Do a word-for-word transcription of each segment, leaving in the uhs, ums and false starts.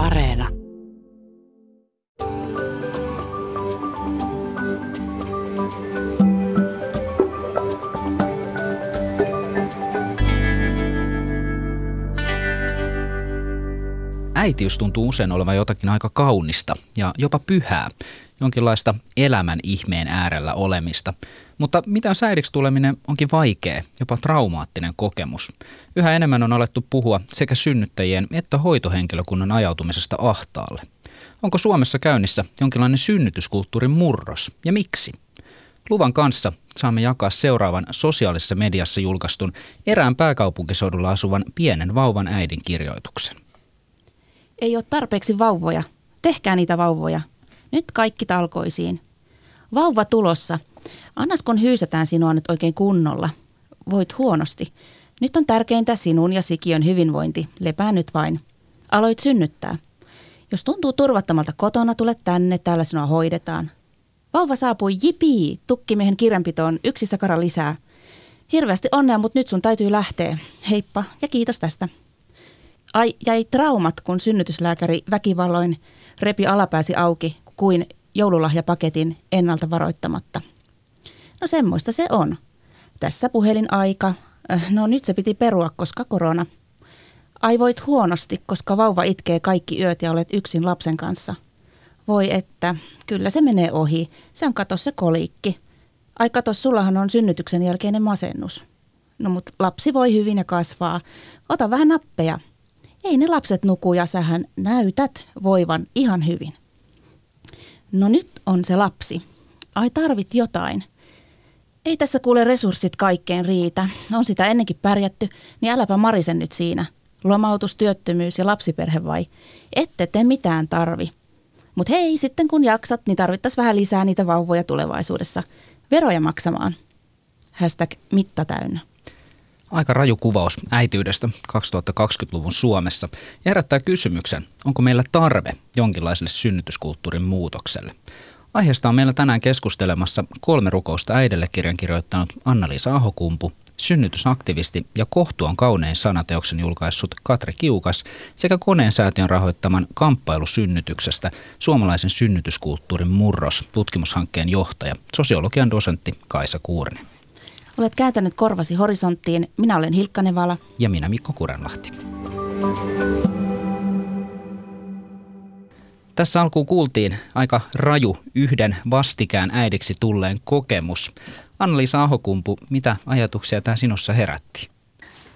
Areena. Äitiys tuntuu usein olevan jotakin aika kaunista ja jopa pyhää, jonkinlaista elämän ihmeen äärellä olemista. Mutta mitä jos äidiksi tuleminen onkin vaikea, jopa traumaattinen kokemus? Yhä enemmän on alettu puhua sekä synnyttäjien että hoitohenkilökunnan ajautumisesta ahtaalle. Onko Suomessa käynnissä jonkinlainen synnytyskulttuurin murros ja miksi? Luvan kanssa saamme jakaa seuraavan sosiaalisessa mediassa julkaistun erään pääkaupunkiseudulla asuvan pienen vauvan äidin kirjoituksen. Ei ole tarpeeksi vauvoja. Tehkää niitä vauvoja. Nyt kaikki talkoisiin. Vauva tulossa. Annas kun hyysätään sinua nyt oikein kunnolla. Voit huonosti. Nyt on tärkeintä sinun ja sikiön hyvinvointi. Lepää nyt vain. Aloit synnyttää. Jos tuntuu turvattomalta kotona, tule tänne. Täällä sinua hoidetaan. Vauva saapui jipii. Tukkimiehen kirjanpitoon yksi sakara lisää. Hirveästi onnea, mutta nyt sun täytyy lähteä. Heippa ja kiitos tästä. Ai, jäi traumat, kun synnytyslääkäri väkivalloin repi alapääsi auki kuin joululahjapaketin ennalta varoittamatta. No semmoista se on. Tässä puhelin aika. No nyt se piti perua, koska korona. Ai voit huonosti, koska vauva itkee kaikki yöt ja olet yksin lapsen kanssa. Voi että, kyllä se menee ohi. Se on katos se koliikki. Ai katos, sullahan on synnytyksen jälkeinen masennus. No mut lapsi voi hyvin ja kasvaa. Ota vähän nappeja. Ei ne lapset nuku ja sähän näytät voivan ihan hyvin. No nyt on se lapsi. Ai tarvit jotain. Ei tässä kuule resurssit kaikkeen riitä. On sitä ennenkin pärjätty, niin äläpä marisen nyt siinä. Lomautus, työttömyys ja lapsiperhe vai? Ette te mitään tarvi. Mut hei, sitten kun jaksat, niin tarvittais vähän lisää niitä vauvoja tulevaisuudessa. Veroja maksamaan. Hashtag mitta täynnä. Aika raju kuvaus äitiydestä kaksituhattakaksikymmentäluvun Suomessa ja herättää kysymyksen, onko meillä tarve jonkinlaiselle synnytyskulttuurin muutokselle. Aiheesta on meillä tänään keskustelemassa Kolme rukousta äidille -kirjan kirjoittanut Anna-Liisa Ahokumpu, synnytysaktivisti ja Kohtu on kaunein sana -teoksen julkaissut Katri Kiukas sekä Koneen säätiön rahoittaman Kamppailu synnytyksestä Suomalaisen synnytyskulttuurin murros -tutkimushankkeen johtaja, sosiologian dosentti Kaisa Kuurne. Olet kääntänyt korvasi horisonttiin. Minä olen Hilkka Nevala. Ja minä Mikko Kurenlahti. Tässä alkuun kuultiin aika raju yhden vastikään äidiksi tulleen kokemus. Anna-Liisa Ahokumpu, mitä ajatuksia tämä sinussa herätti?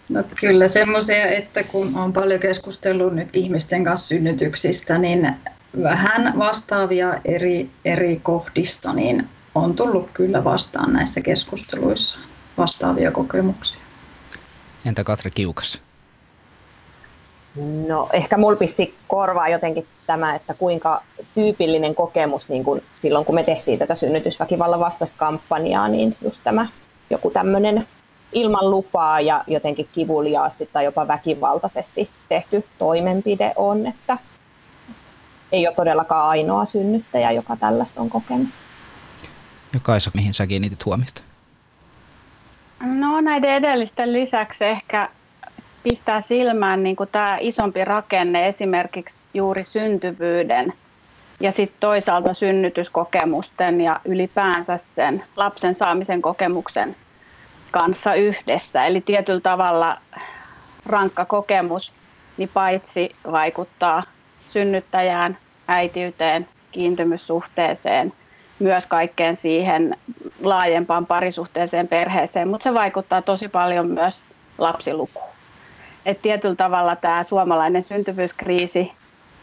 No kyllä semmoisia, että kun olen paljon keskustellut nyt ihmisten kanssa synnytyksistä, niin vähän vastaavia eri, eri kohdista, niin on tullut kyllä vastaan näissä keskusteluissa vastaavia kokemuksia. Entä Katri Kiukas? No ehkä mulla pisti korvaa jotenkin tämä, että kuinka tyypillinen kokemus niin kun silloin, kun me tehtiin tätä synnytysväkivallan vastaista kampanjaa, niin just tämä joku tämmöinen ilman lupaa ja jotenkin kivuliaasti tai jopa väkivaltaisesti tehty toimenpide on, että ei ole todellakaan ainoa synnyttäjä, joka tällaista on kokenut. Ja Kaisa, mihin sä kiinnitit huomiota? No näiden edellisten lisäksi ehkä pistää silmään niin kuin tämä isompi rakenne, esimerkiksi juuri syntyvyyden ja sitten toisaalta synnytyskokemusten ja ylipäänsä sen lapsen saamisen kokemuksen kanssa yhdessä. Eli tietyllä tavalla rankka kokemus niin paitsi vaikuttaa synnyttäjään, äitiyteen, kiintymyssuhteeseen, myös kaikkeen siihen laajempaan parisuhteeseen, perheeseen, mutta se vaikuttaa tosi paljon myös lapsilukuun. Et tietyllä tavalla tämä suomalainen syntyvyyskriisi,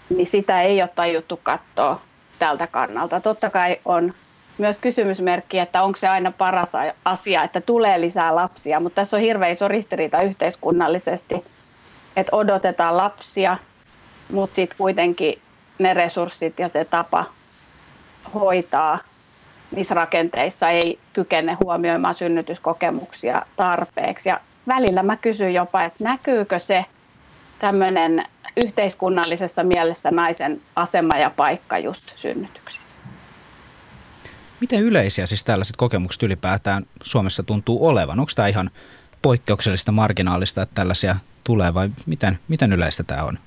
niin sitä ei ole tajuttu katsoa tältä kannalta. Totta kai on myös kysymysmerkki, että onko se aina paras asia, että tulee lisää lapsia, mutta tässä on hirveä iso ristiriita yhteiskunnallisesti, että odotetaan lapsia, mutta sitten kuitenkin ne resurssit ja se tapa hoitaa niissä rakenteissa ei kykene huomioimaan synnytyskokemuksia tarpeeksi. Ja välillä mä kysyn jopa, että näkyykö se tämmöinen yhteiskunnallisessa mielessä naisen asema ja paikka just synnytyksissä. Miten yleisiä siis tällaiset kokemukset ylipäätään Suomessa tuntuu olevan? Onko tämä ihan poikkeuksellista, marginaalista, että tällaisia tulee vai miten, miten yleistä tämä on?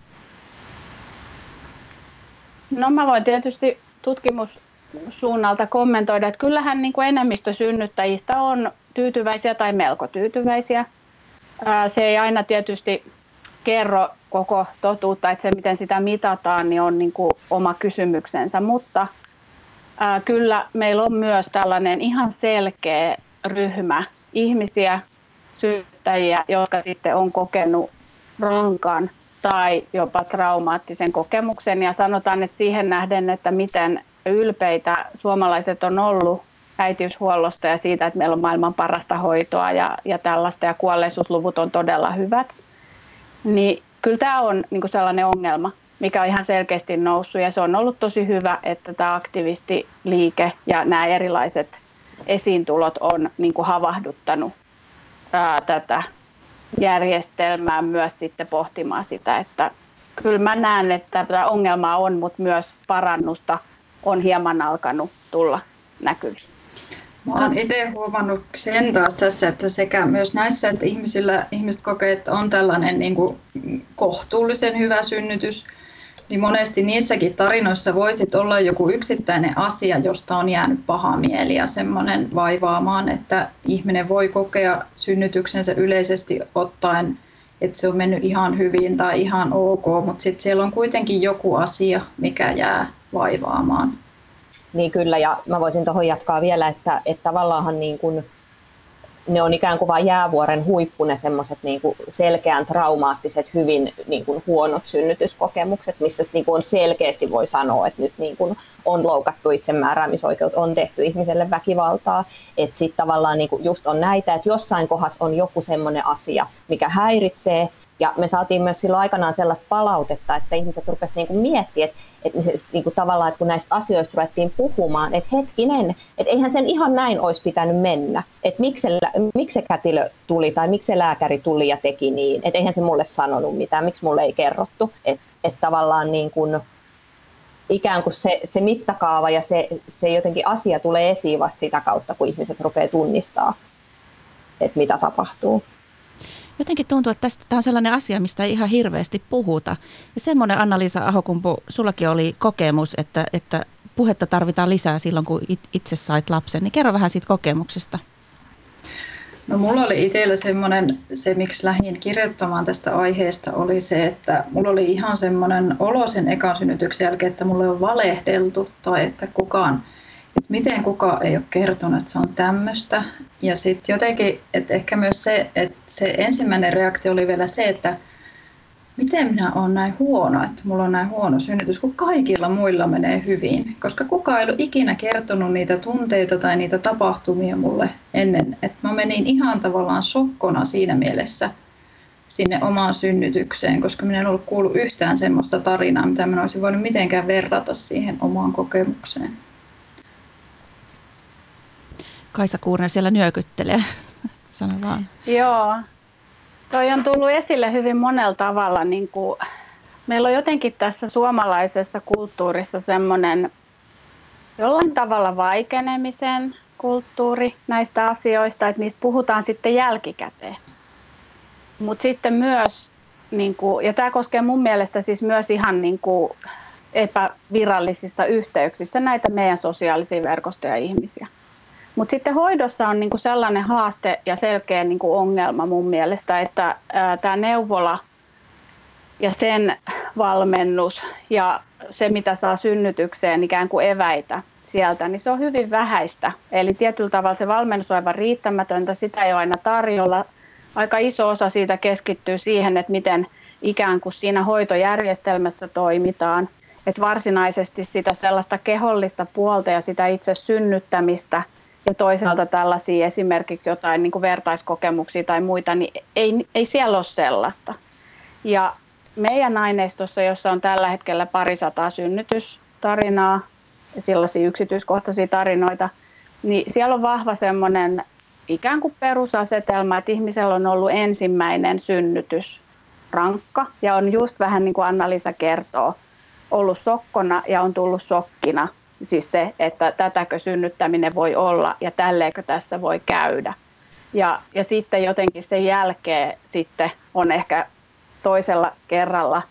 No mä voin tietysti tutkimussuunnalta kommentoida, että kyllähän niin kuin enemmistö synnyttäjistä on tyytyväisiä tai melko tyytyväisiä. Se ei aina tietysti kerro koko totuutta, että se miten sitä mitataan, niin on niin kuin oma kysymyksensä, mutta kyllä meillä on myös tällainen ihan selkeä ryhmä ihmisiä, synnyttäjiä, jotka sitten on kokenut rankan tai jopa traumaattisen kokemuksen. Ja sanotaan, että siihen nähden, että miten ylpeitä suomalaiset on ollut äitiyshuollosta ja siitä, että meillä on maailman parasta hoitoa ja, ja tällaista, ja kuolleisuusluvut on todella hyvät, niin kyllä tämä on niin kuin sellainen ongelma, mikä on ihan selkeästi noussut, ja se on ollut tosi hyvä, että tämä aktivistiliike ja nämä erilaiset esiintulot on niin kuin havahduttanut ää, tätä järjestelmää myös sitten pohtimaan sitä, että kyllä mä näen, että tätä ongelmaa on, mutta myös parannusta on hieman alkanut tulla näkyviin. Mä oon itse huomannut sen taas tässä, että sekä myös näissä, että ihmisillä, ihmiset kokee, että on tällainen niin kuin kohtuullisen hyvä synnytys, niin monesti niissäkin tarinoissa voisit olla joku yksittäinen asia, josta on jäänyt paha mieli ja semmoinen vaivaamaan, että ihminen voi kokea synnytyksensä yleisesti ottaen, että se on mennyt ihan hyvin tai ihan ok, mutta sitten siellä on kuitenkin joku asia, mikä jää vaivaamaan. Niin kyllä, ja mä voisin tuohon jatkaa vielä, että, että tavallaanhan niin kun ne on ikään kuin vain jäävuoren huippu, ne semmoiset niin kun selkeän traumaattiset, hyvin niin kun huonot synnytyskokemukset, missä niin kun on selkeästi voi sanoa, että nyt niin kun on loukattu itsemääräämisoikeutta, on tehty ihmiselle väkivaltaa. Että sitten tavallaan niin kun just on näitä, että jossain kohdassa on joku semmoinen asia, mikä häiritsee. Ja me saatiin myös silloin aikanaan sellaista palautetta, että ihmiset rupesivat niinku miettimään, että, että, niinku tavallaan, että kun näistä asioista ruvettiin puhumaan, että hetkinen, että eihän sen ihan näin olisi pitänyt mennä. Että miksi, miksi se kätilö tuli tai miksi se lääkäri tuli ja teki niin, että eihän se mulle sanonut mitään, miksi mulle ei kerrottu. Että, että tavallaan niin kuin, ikään kuin se, se mittakaava ja se, se jotenkin asia tulee esiin vasta sitä kautta, kun ihmiset rupeaa tunnistaa, että mitä tapahtuu. Jotenkin tuntuu, että tästä, tämä on sellainen asia, mistä ei ihan hirveästi puhuta. Ja semmoinen, Anna-Liisa Ahokumpu, sullakin oli kokemus, että, että puhetta tarvitaan lisää silloin, kun itse sait lapsen. Niin kerro vähän siitä kokemuksesta. No mulla oli itsellä semmoinen, se miksi lähdin kirjoittamaan tästä aiheesta, oli se, että mulla oli ihan semmoinen olo sen ekan synnytyksen jälkeen, että mulle on valehdeltu tai että kukaan. Että miten kukaan ei ole kertonut, että se on tämmöistä. Ja sitten jotenkin, että ehkä myös se, että se ensimmäinen reaktio oli vielä se, että miten minä olen näin huono, että mulla on näin huono synnytys, kun kaikilla muilla menee hyvin. Koska kukaan ei ole ikinä kertonut niitä tunteita tai niitä tapahtumia mulle ennen. Että mä menin ihan tavallaan shokkona siinä mielessä sinne omaan synnytykseen, koska minä en ollut kuullut yhtään semmoista tarinaa, mitä minä olisin voinut mitenkään verrata siihen omaan kokemukseen. Kaisa Kuurne siellä nyökyttelee, sano vaan. Joo, toi on tullut esille hyvin monella tavalla. Niin kuin meillä on jotenkin tässä suomalaisessa kulttuurissa semmoinen jollain tavalla vaikenemisen kulttuuri näistä asioista, että niistä puhutaan sitten jälkikäteen. Mutta sitten myös, niin kuin, ja tämä koskee mun mielestä siis myös ihan niin kuin epävirallisissa yhteyksissä näitä meidän sosiaalisia verkostoja ihmisiä. Mutta sitten hoidossa on niinku sellainen haaste ja selkeä niinku ongelma mun mielestä, että tämä neuvola ja sen valmennus ja se, mitä saa synnytykseen ikään kuin eväitä sieltä, niin se on hyvin vähäistä. Eli tietyllä tavalla se valmennus on aivan riittämätöntä, sitä ei ole aina tarjolla. Aika iso osa siitä keskittyy siihen, että miten ikään kuin siinä hoitojärjestelmässä toimitaan. Että varsinaisesti sitä sellaista kehollista puolta ja sitä itse synnyttämistä, ja toisaalta tällaisia esimerkiksi jotain niin kuin vertaiskokemuksia tai muita, niin ei, ei siellä ole sellaista. Ja meidän aineistossa, jossa on tällä hetkellä parisataa synnytystarinaa ja sellaisia yksityiskohtaisia tarinoita, niin siellä on vahva semmoinen ikään kuin perusasetelma, että ihmisellä on ollut ensimmäinen synnytys rankka ja on just vähän niin kuin Anna-Liisa kertoo, ollut sokkona ja on tullut sokkina. Siis se, että tätäkö synnyttäminen voi olla ja tälleenkö tässä voi käydä. Ja, ja sitten jotenkin sen jälkeen sitten on ehkä toisella kerralla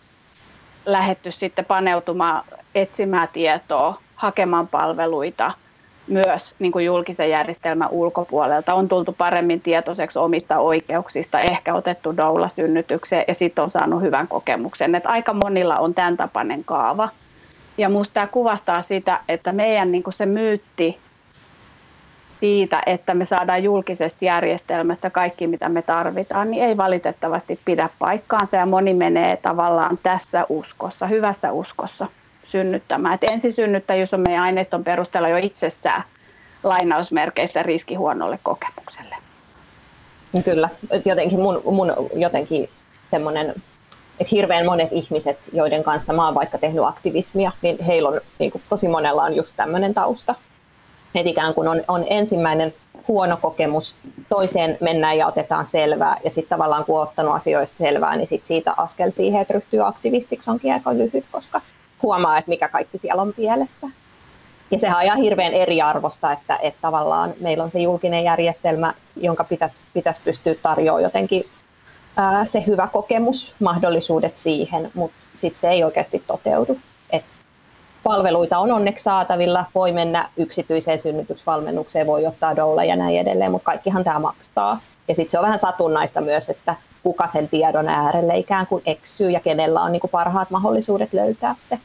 lähdetty sitten paneutumaan etsimään tietoa, hakemaan palveluita myös niin kuin julkisen järjestelmän ulkopuolelta. On tultu paremmin tietoiseksi omista oikeuksista, ehkä otettu doula synnytykseen ja sitten on saanut hyvän kokemuksen. Et aika monilla on tämän tapainen kaava. Ja musta tämä kuvastaa sitä, että meidän niin kuin se myytti siitä, että me saadaan julkisesta järjestelmästä kaikki, mitä me tarvitaan, niin ei valitettavasti pidä paikkaansa. Ja moni menee tavallaan tässä uskossa, hyvässä uskossa synnyttämään. Et ensisynnyttäjyys on meidän aineiston perusteella jo itsessään lainausmerkeissä riski huonolle kokemukselle. Kyllä. Jotenkin mun, mun jotenkin semmoinen, että hirveän monet ihmiset, joiden kanssa mä oon vaikka tehnyt aktivismia, niin heillä on, niin kuin tosi monella on just tämmöinen tausta. Että ikään kuin on, on ensimmäinen huono kokemus, toiseen mennään ja otetaan selvää, ja sitten tavallaan kun on ottanut asioista selvää, niin sit siitä askel siihen, että ryhtyy aktivistiksi, onkin aika lyhyt, koska huomaa, että mikä kaikki siellä on pielessä. Ja sehän on ihan hirveän eriarvosta, että, että tavallaan meillä on se julkinen järjestelmä, jonka pitäisi, pitäisi pystyä tarjoamaan jotenkin ää, se hyvä kokemus, mahdollisuudet siihen, mutta sitten se ei oikeasti toteudu. Palveluita on onneksi saatavilla, voi mennä yksityiseen synnytysvalmennukseen, voi ottaa doula ja näin edelleen, mutta kaikkihan tämä maksaa. Ja sitten se on vähän satunnaista myös, että kuka sen tiedon äärelle ikään kuin eksyy ja kenellä on niin kuin parhaat mahdollisuudet löytää se.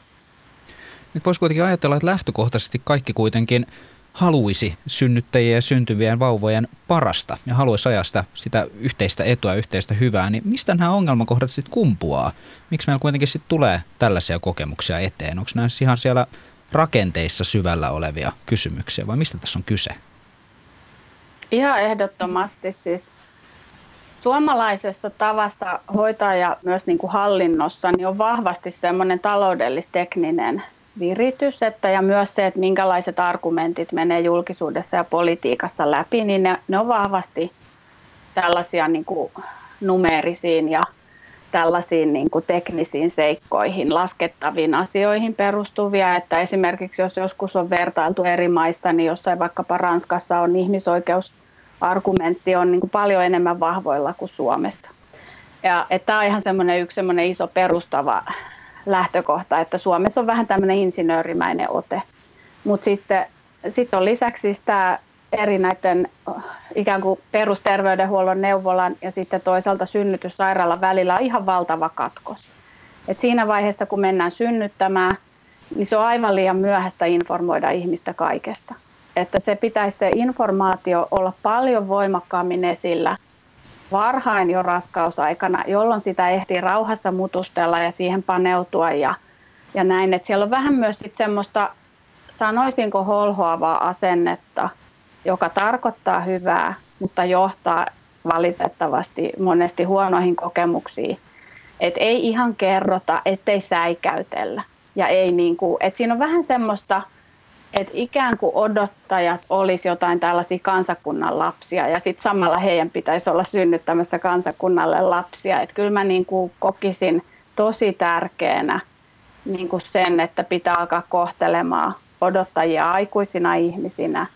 Nyt voisi kuitenkin ajatella, että lähtökohtaisesti kaikki kuitenkin haluisi synnyttäjien ja syntyvien vauvojen parasta ja haluaisi ajaa sitä, sitä yhteistä etua, yhteistä hyvää, niin mistä nämä ongelmakohdat sitten kumpuaa? Miksi meillä kuitenkin sitten tulee tällaisia kokemuksia eteen? Onko nämä ihan siellä rakenteissa syvällä olevia kysymyksiä vai mistä tässä on kyse? Ihan ehdottomasti siis. Suomalaisessa tavassa hoitaa ja myös niin kuin hallinnossa niin on vahvasti semmoinen taloudellistekninen viritys, että, ja myös se, että minkälaiset argumentit menee julkisuudessa ja politiikassa läpi, niin ne, ne on vahvasti tällaisia niin kuin numeerisiin ja tällaisiin niin kuin teknisiin seikkoihin, laskettaviin asioihin perustuvia, että esimerkiksi jos joskus on vertailtu eri maista, niin jossain vaikkapa Ranskassa on ihmisoikeusargumentti on niin kuin paljon enemmän vahvoilla kuin Suomessa. Ja, että tämä on ihan semmoinen yksi semmoinen iso perustava lähtökohta, että Suomessa on vähän tämmöinen insinöörimäinen ote, mutta sitten sit on lisäksi siis tämä eri näiden ikään kuin perusterveydenhuollon neuvolan ja sitten toisaalta synnytyssairaalan välillä on ihan valtava katkos. Et siinä vaiheessa, kun mennään synnyttämään, niin se on aivan liian myöhäistä informoida ihmistä kaikesta. Että se pitäisi se informaatio olla paljon voimakkaammin esillä varhain jo raskausaikana, jolloin sitä ehtii rauhassa mutustella ja siihen paneutua ja, ja näin. Et siellä on vähän myös sit semmoista, sanoisinko holhoavaa asennetta, joka tarkoittaa hyvää, mutta johtaa valitettavasti monesti huonoihin kokemuksiin. Et ei ihan kerrota, ettei säikäytellä. Ja ei niinku, et siinä on vähän semmoista, että ikään kuin odottajat olisi jotain tällaisia kansakunnan lapsia ja sitten samalla heidän pitäisi olla synnyttämässä kansakunnalle lapsia. Et kyllä mä niin kuin kokisin tosi tärkeänä niin kuin sen, että pitää alkaa kohtelemaan odottajia aikuisina ihmisinä,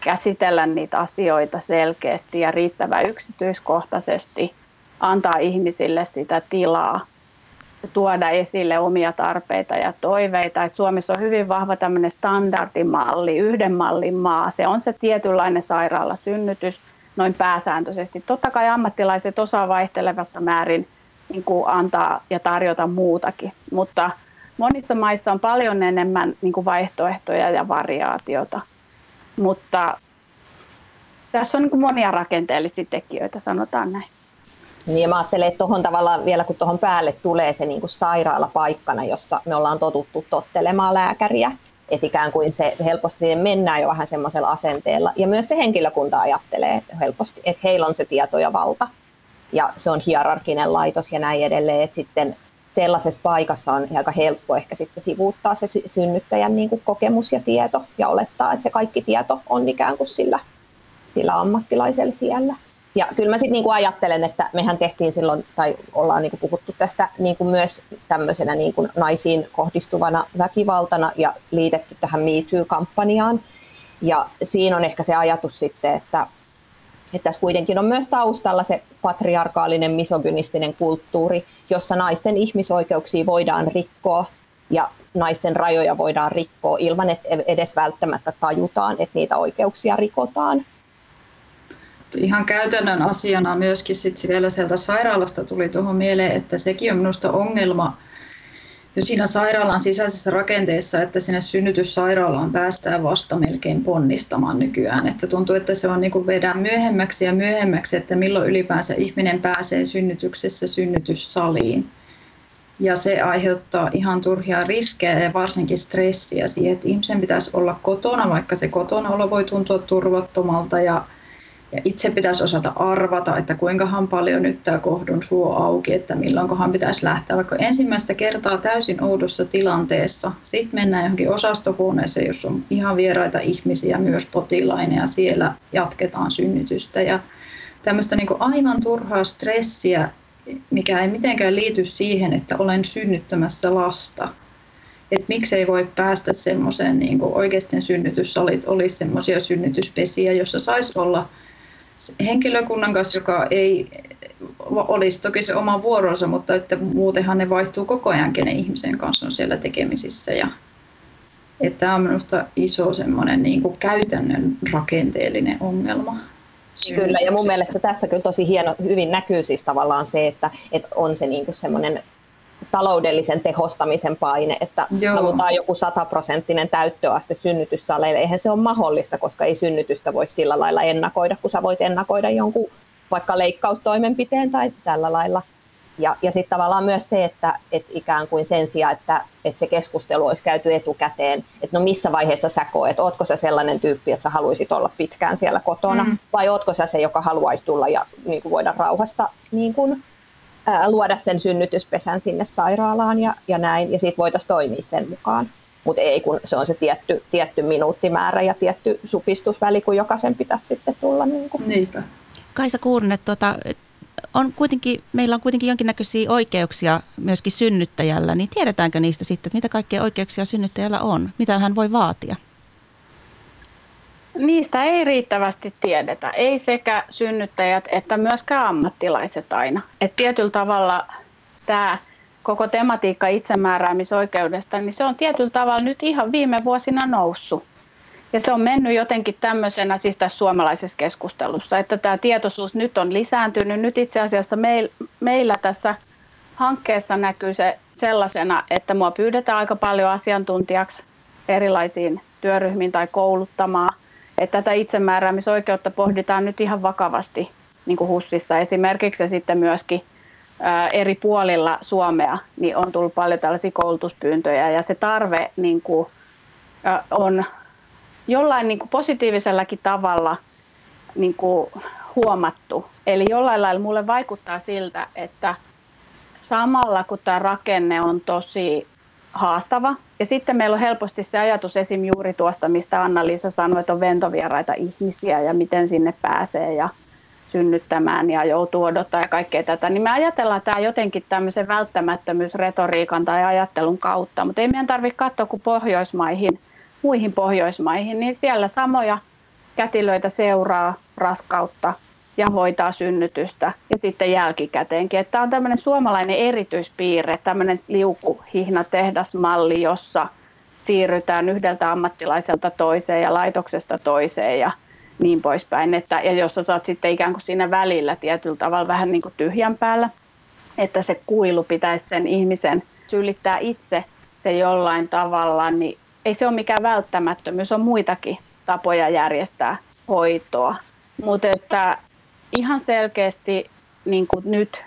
käsitellä niitä asioita selkeästi ja riittävän yksityiskohtaisesti, antaa ihmisille sitä tilaa, tuoda esille omia tarpeita ja toiveita. Et Suomessa on hyvin vahva tämmöinen standardimalli, yhden mallin maa. Se on se tietynlainen sairaalasynnytys noin pääsääntöisesti. Totta kai ammattilaiset osaa vaihtelevassa määrin niin kuin antaa ja tarjota muutakin, mutta monissa maissa on paljon enemmän niin kuin vaihtoehtoja ja variaatiota. Mutta tässä on niin kuin monia rakenteellisia tekijöitä, sanotaan näin. Niin ja mä ajattelen, että tuohon tavallaan vielä kun tuohon päälle tulee se niin kuin sairaalapaikkana, jossa me ollaan totuttu tottelemaan lääkäriä, että ikään kuin se helposti siihen mennään jo vähän semmoisella asenteella. Ja myös se henkilökunta ajattelee helposti, että heillä on se tieto ja valta ja se on hierarkinen laitos ja näin edelleen, että sitten sellaisessa paikassa on aika helppo ehkä sitten sivuuttaa se synnyttäjän niin kuin kokemus ja tieto ja olettaa, että se kaikki tieto on ikään kuin sillä, sillä ammattilaisella siellä. Ja kyllä mä sitten niinku ajattelen, että mehän tehtiin silloin, tai ollaan niinku puhuttu tästä niinku myös tämmöisenä niinku naisiin kohdistuvana väkivaltana ja liitetty tähän Me Too-kampanjaan. Ja siinä on ehkä se ajatus sitten, että Että tässä kuitenkin on myös taustalla se patriarkaalinen misogynistinen kulttuuri, jossa naisten ihmisoikeuksia voidaan rikkoa ja naisten rajoja voidaan rikkoa ilman, että edes välttämättä tajutaan, että niitä oikeuksia rikotaan. Ihan käytännön asiana myöskin sit vielä sieltä sairaalasta tuli tuohon mieleen, että sekin on minusta ongelma jo siinä sairaalan sisäisessä rakenteessa, että sinne synnytyssairaalaan päästään vasta melkein ponnistamaan nykyään. Että tuntuu, että se on niin kuin vedään myöhemmäksi ja myöhemmäksi, että milloin ylipäänsä ihminen pääsee synnytyksessä synnytyssaliin. Ja se aiheuttaa ihan turhia riskejä ja varsinkin stressiä siihen, että ihmisen pitäisi olla kotona, vaikka se kotonaolo voi tuntua turvattomalta ja Ja itse pitäisi osata arvata, että kuinkahan paljon nyt tämä kohdun suo auki, että milloinkohan pitäisi lähteä. Vaikka ensimmäistä kertaa täysin oudossa tilanteessa, sitten mennään johonkin osastohuoneeseen, jossa on ihan vieraita ihmisiä, myös potilaina, ja siellä jatketaan synnytystä. Ja tämmöistä niin kuin aivan turhaa stressiä, mikä ei mitenkään liity siihen, että olen synnyttämässä lasta. Että miksei voi päästä semmoiseen, niin kuin oikeasti synnytyssalit olisi semmoisia synnytyspesiä, jossa saisi olla henkilökunnan kanssa, joka ei olisi toki se oma vuoronsa, mutta että muutenhan ne vaihtuu koko ajan, kenen ihmisen kanssa on siellä tekemisissä. Ja, että tämä on minusta iso semmoinen niin kuin käytännön rakenteellinen ongelma. Kyllä, ja mun mielestä tässä kyllä tosi hieno, hyvin näkyy siis tavallaan se, että, että on se niin kuin semmoinen taloudellisen tehostamisen paine, että Joo. halutaan joku sataprosenttinen täyttöaste synnytyssaleille. Eihän se ole mahdollista, koska ei synnytystä voi sillä lailla ennakoida, kun sä voit ennakoida jonkun vaikka leikkaustoimenpiteen tai tällä lailla. Ja, ja sitten tavallaan myös se, että et ikään kuin sen sijaan, että et se keskustelu olisi käyty etukäteen, että no missä vaiheessa sä koet, ootko sä sellainen tyyppi, että sä haluaisit olla pitkään siellä kotona, mm. vai ootko sä se, joka haluaisi tulla ja niin kuin voida rauhassa niin kuin luoda sen synnytyspesän sinne sairaalaan ja, ja näin, ja siitä voitaisiin toimia sen mukaan. Mutta ei, kun se on se tietty, tietty minuuttimäärä ja tietty supistusväli, kun jokaisen pitäisi sitten tulla. Niin kuin. Niinpä. Kaisa Kuurne, tuota, on kuitenkin, meillä on kuitenkin jonkinnäköisiä oikeuksia myöskin synnyttäjällä, niin tiedetäänkö niistä sitten, että mitä kaikkea oikeuksia synnyttäjällä on? Mitä hän voi vaatia? Niistä ei riittävästi tiedetä, ei sekä synnyttäjät että myöskään ammattilaiset aina. Et tietyllä tavalla tämä koko tematiikka itsemääräämisoikeudesta, niin se on tietyllä tavalla nyt ihan viime vuosina noussut. Ja se on mennyt jotenkin tämmöisenä siis tässä suomalaisessa keskustelussa, että tämä tietoisuus nyt on lisääntynyt. Nyt itse asiassa meil, meillä tässä hankkeessa näkyy se sellaisena, että mua pyydetään aika paljon asiantuntijaksi erilaisiin työryhmiin tai kouluttamaan. Että tätä itsemääräämisoikeutta pohditaan nyt ihan vakavasti niin kuin HUSissa esimerkiksi ja sitten myöskin ää, eri puolilla Suomea niin on tullut paljon tällaisia koulutuspyyntöjä ja se tarve niin kuin, ää, on jollain niin kuin positiivisellakin tavalla niin kuin huomattu. Eli jollain lailla mulle vaikuttaa siltä, että samalla kun tämä rakenne on tosi haastava. Ja sitten meillä on helposti se ajatus esim. Juuri tuosta, mistä Anna-Liisa sanoi, että on ventovieraita ihmisiä ja miten sinne pääsee ja synnyttämään ja joutuu odottaa ja kaikkea tätä. Niin me ajatellaan tämä jotenkin tämmöisen välttämättömyysretoriikan tai ajattelun kautta, mutta ei meidän tarvitse katsoa kuin Pohjoismaihin, muihin Pohjoismaihin, niin siellä samoja kätilöitä seuraa raskautta ja hoitaa synnytystä ja sitten jälkikäteenkin. Tämä on tämmöinen suomalainen erityispiirre, tämmöinen liukuhihnatehdasmalli, jossa siirrytään yhdeltä ammattilaiselta toiseen ja laitoksesta toiseen ja niin poispäin. Että, ja jossa sä oot sitten ikään kuin siinä välillä tietyllä tavalla vähän niin kuin tyhjän päällä, että se kuilu pitäisi sen ihmisen sylittää itse se jollain tavalla, niin ei se ole mikään välttämättömyys, on muitakin tapoja järjestää hoitoa. Mutta että ihan selkeästi niin kuin nyt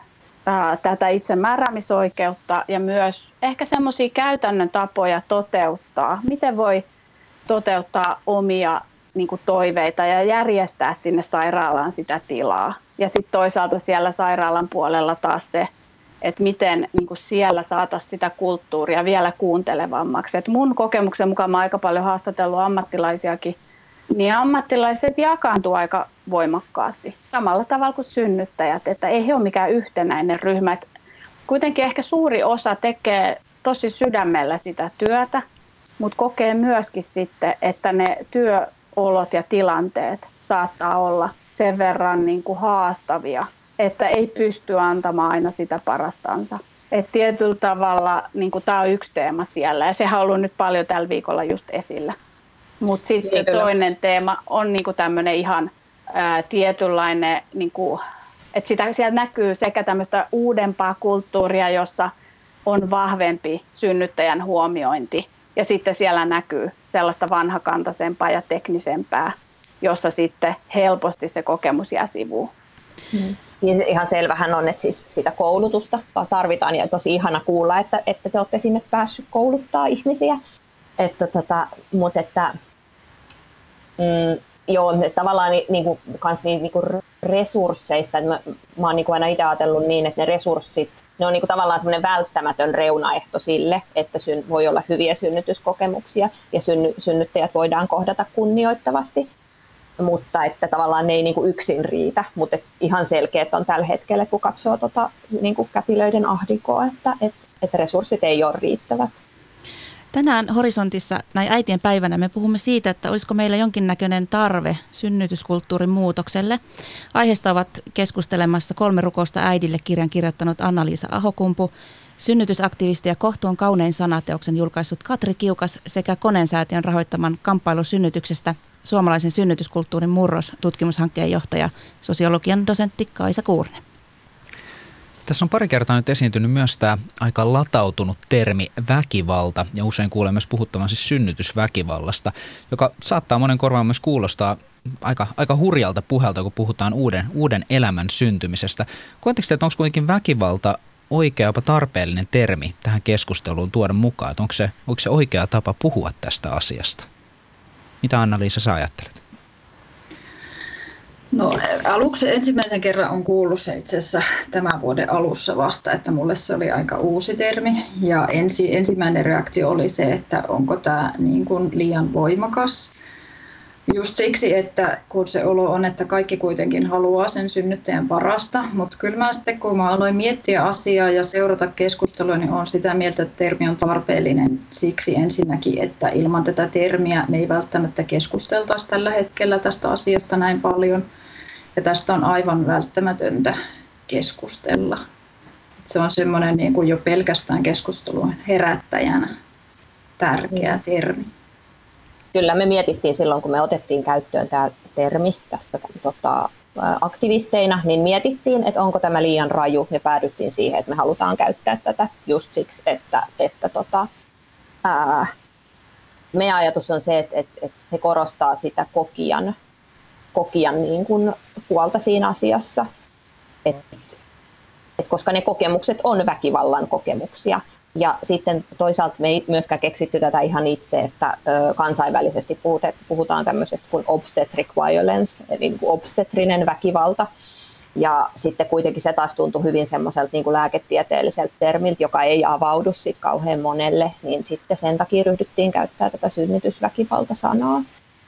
ää, tätä itsemääräämisoikeutta ja myös ehkä semmoisia käytännön tapoja toteuttaa, miten voi toteuttaa omia niin kuin toiveita ja järjestää sinne sairaalaan sitä tilaa. Ja sitten toisaalta siellä sairaalan puolella taas se, että miten niin kuin siellä saataisiin sitä kulttuuria vielä kuuntelevammaksi. Et mun kokemuksen mukaan mä oon aika paljon haastatellut ammattilaisiakin, niin ammattilaiset jakaantuu aika voimakkaasti samalla tavalla kuin synnyttäjät, että ei he ole mikään yhtenäinen ryhmä. Et kuitenkin ehkä suuri osa tekee tosi sydämellä sitä työtä, mutta kokee myöskin sitten, että ne työolot ja tilanteet saattaa olla sen verran niin kuin haastavia, että ei pysty antamaan aina sitä parastansa. Et tietyllä tavalla niin kuin tämä on yksi teema siellä ja sehän on ollut nyt paljon tällä viikolla just esillä. Mutta sitten toinen teema on niin kuin tämmöinen ihan ää, tietynlainen, niin kuin, että sitä, siellä näkyy sekä tämmöistä uudempaa kulttuuria, jossa on vahvempi synnyttäjän huomiointi. Ja sitten siellä näkyy sellaista vanhakantaisempaa ja teknisempää, jossa sitten helposti se kokemus jää sivuun. Mm. Ja ihan selvähän on, että siis sitä koulutusta tarvitaan ja tosi ihana kuulla, että, että te olette sinne päässyt kouluttaa ihmisiä. Että, tota, mutta että, mm, joo, tavallaan niinku, kans niinku resursseista, että mä, mä oon niinku aina itse ajatellut niin, että ne resurssit, ne on niinku tavallaan semmoinen välttämätön reunaehto sille, että syn, voi olla hyviä synnytyskokemuksia ja synny, synnyttäjät voidaan kohdata kunnioittavasti. Mutta että tavallaan ne ei niinku yksin riitä, mutta ihan selkeät on tällä hetkellä, kun katsoo tota, niinku kätilöiden ahdinkoa, että et, et resurssit ei ole riittävät. Tänään Horisontissa näin äitien päivänä me puhumme siitä, että olisiko meillä jonkinnäköinen tarve synnytyskulttuurin muutokselle. Aiheesta ovat keskustelemassa Kolme rukousta äidille -kirjan kirjoittanut Anna-Liisa Ahokumpu, synnytysaktivisti ja Kohtu on kaunein sana -teoksen julkaissut Katri Kiukas sekä Koneen säätiön rahoittaman Kamppailu synnytyksestä Suomalaisen synnytyskulttuurin murros -tutkimushankkeen johtaja, sosiologian dosentti Kaisa Kuurne. Tässä on pari kertaa nyt esiintynyt myös tämä aika latautunut termi väkivalta, ja usein kuulee myös puhuttavan siis synnytysväkivallasta, joka saattaa monen korvaan myös kuulostaa aika, aika hurjalta puhelta, kun puhutaan uuden, uuden elämän syntymisestä. Koetteko, että onko kuitenkin väkivalta oikea jopa tarpeellinen termi tähän keskusteluun tuoda mukaan? Että onko se, onko se oikea tapa puhua tästä asiasta? Mitä Anna-Liisa sä ajattelet? No aluksi ensimmäisen kerran on kuullut se itse asiassa tämän vuoden alussa vasta, että mulle se oli aika uusi termi ja ensi, ensimmäinen reaktio oli se, että onko tämä niin kuin liian voimakas. Just siksi, että kun se olo on, että kaikki kuitenkin haluaa sen synnyttäjän parasta, mutta kyllä mä sitten kun mä aloin miettiä asiaa ja seurata keskustelua, niin olen sitä mieltä, että termi on tarpeellinen siksi ensinnäkin, että ilman tätä termiä me ei välttämättä keskusteltaisi tällä hetkellä tästä asiasta näin paljon. Ja tästä on aivan välttämätöntä keskustella. Se on semmoinen niin kuin jo pelkästään keskustelun herättäjänä tärkeä termi. Kyllä me mietittiin silloin, kun me otettiin käyttöön tämä termi tässä tota, aktivisteina, niin mietittiin, että onko tämä liian raju, ja päädyttiin siihen, että me halutaan käyttää tätä just siksi, että, että tota, ää, meidän ajatus on se, että, että, että se korostaa sitä kokijan, kokijan niin kuin puolta siinä asiassa, että, että koska ne kokemukset on väkivallan kokemuksia. Ja sitten toisaalta me ei myöskään keksitty tätä ihan itse, että kansainvälisesti puhutaan tämmöisestä kuin obstetric violence, eli obstetrinen väkivalta. Ja sitten kuitenkin se taas tuntui hyvin semmoiselta niin kuin lääketieteelliseltä termiltä, joka ei avaudu sit kauhean monelle, niin sitten sen takia ryhdyttiin käyttää tätä synnytysväkivalta-sanaa.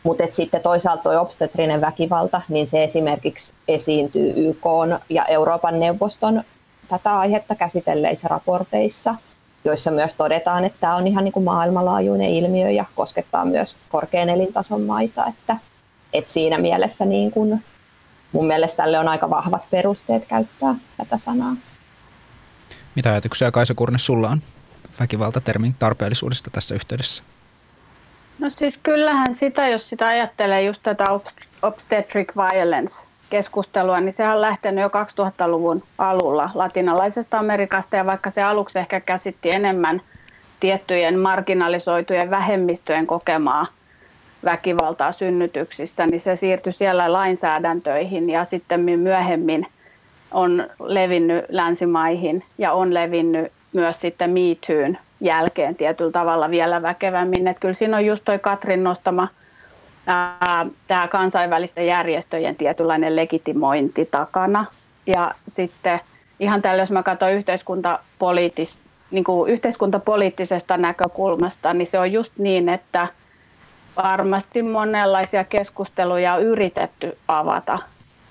Mutta sitten toisaalta tuo obstetrinen väkivalta, niin se esimerkiksi esiintyy Y K:n ja Euroopan neuvoston tätä aihetta käsitelleissä raporteissa, joissa myös todetaan, että tämä on ihan niin kuin maailmanlaajuinen ilmiö ja koskettaa myös korkean elintason maita. Että, että siinä mielessä niin kuin, mun mielestä tälle on aika vahvat perusteet käyttää tätä sanaa. Mitä ajatuksia, Kaisa Kuurne, sulla on väkivaltatermin tarpeellisuudesta tässä yhteydessä? No siis kyllähän sitä, jos sitä ajattelee just tätä obstetric violence keskustelua, niin se on lähtenyt jo kaksituhattaluvun alulla latinalaisesta Amerikasta, ja vaikka se aluksi ehkä käsitti enemmän tiettyjen marginalisoitujen vähemmistöjen kokemaa väkivaltaa synnytyksissä, niin se siirtyi siellä lainsäädäntöihin ja sitten myöhemmin on levinnyt länsimaihin ja on levinnyt myös sitten Me Toon jälkeen tietyllä tavalla vielä väkevämmin. Että kyllä siinä on just toi Katrin nostama tämä kansainvälisten järjestöjen tietynlainen legitimointi takana. Ja sitten ihan tällä, jos mä katson yhteiskuntapoliittis, niin kuin yhteiskuntapoliittisesta näkökulmasta, niin se on just niin, että varmasti monenlaisia keskusteluja on yritetty avata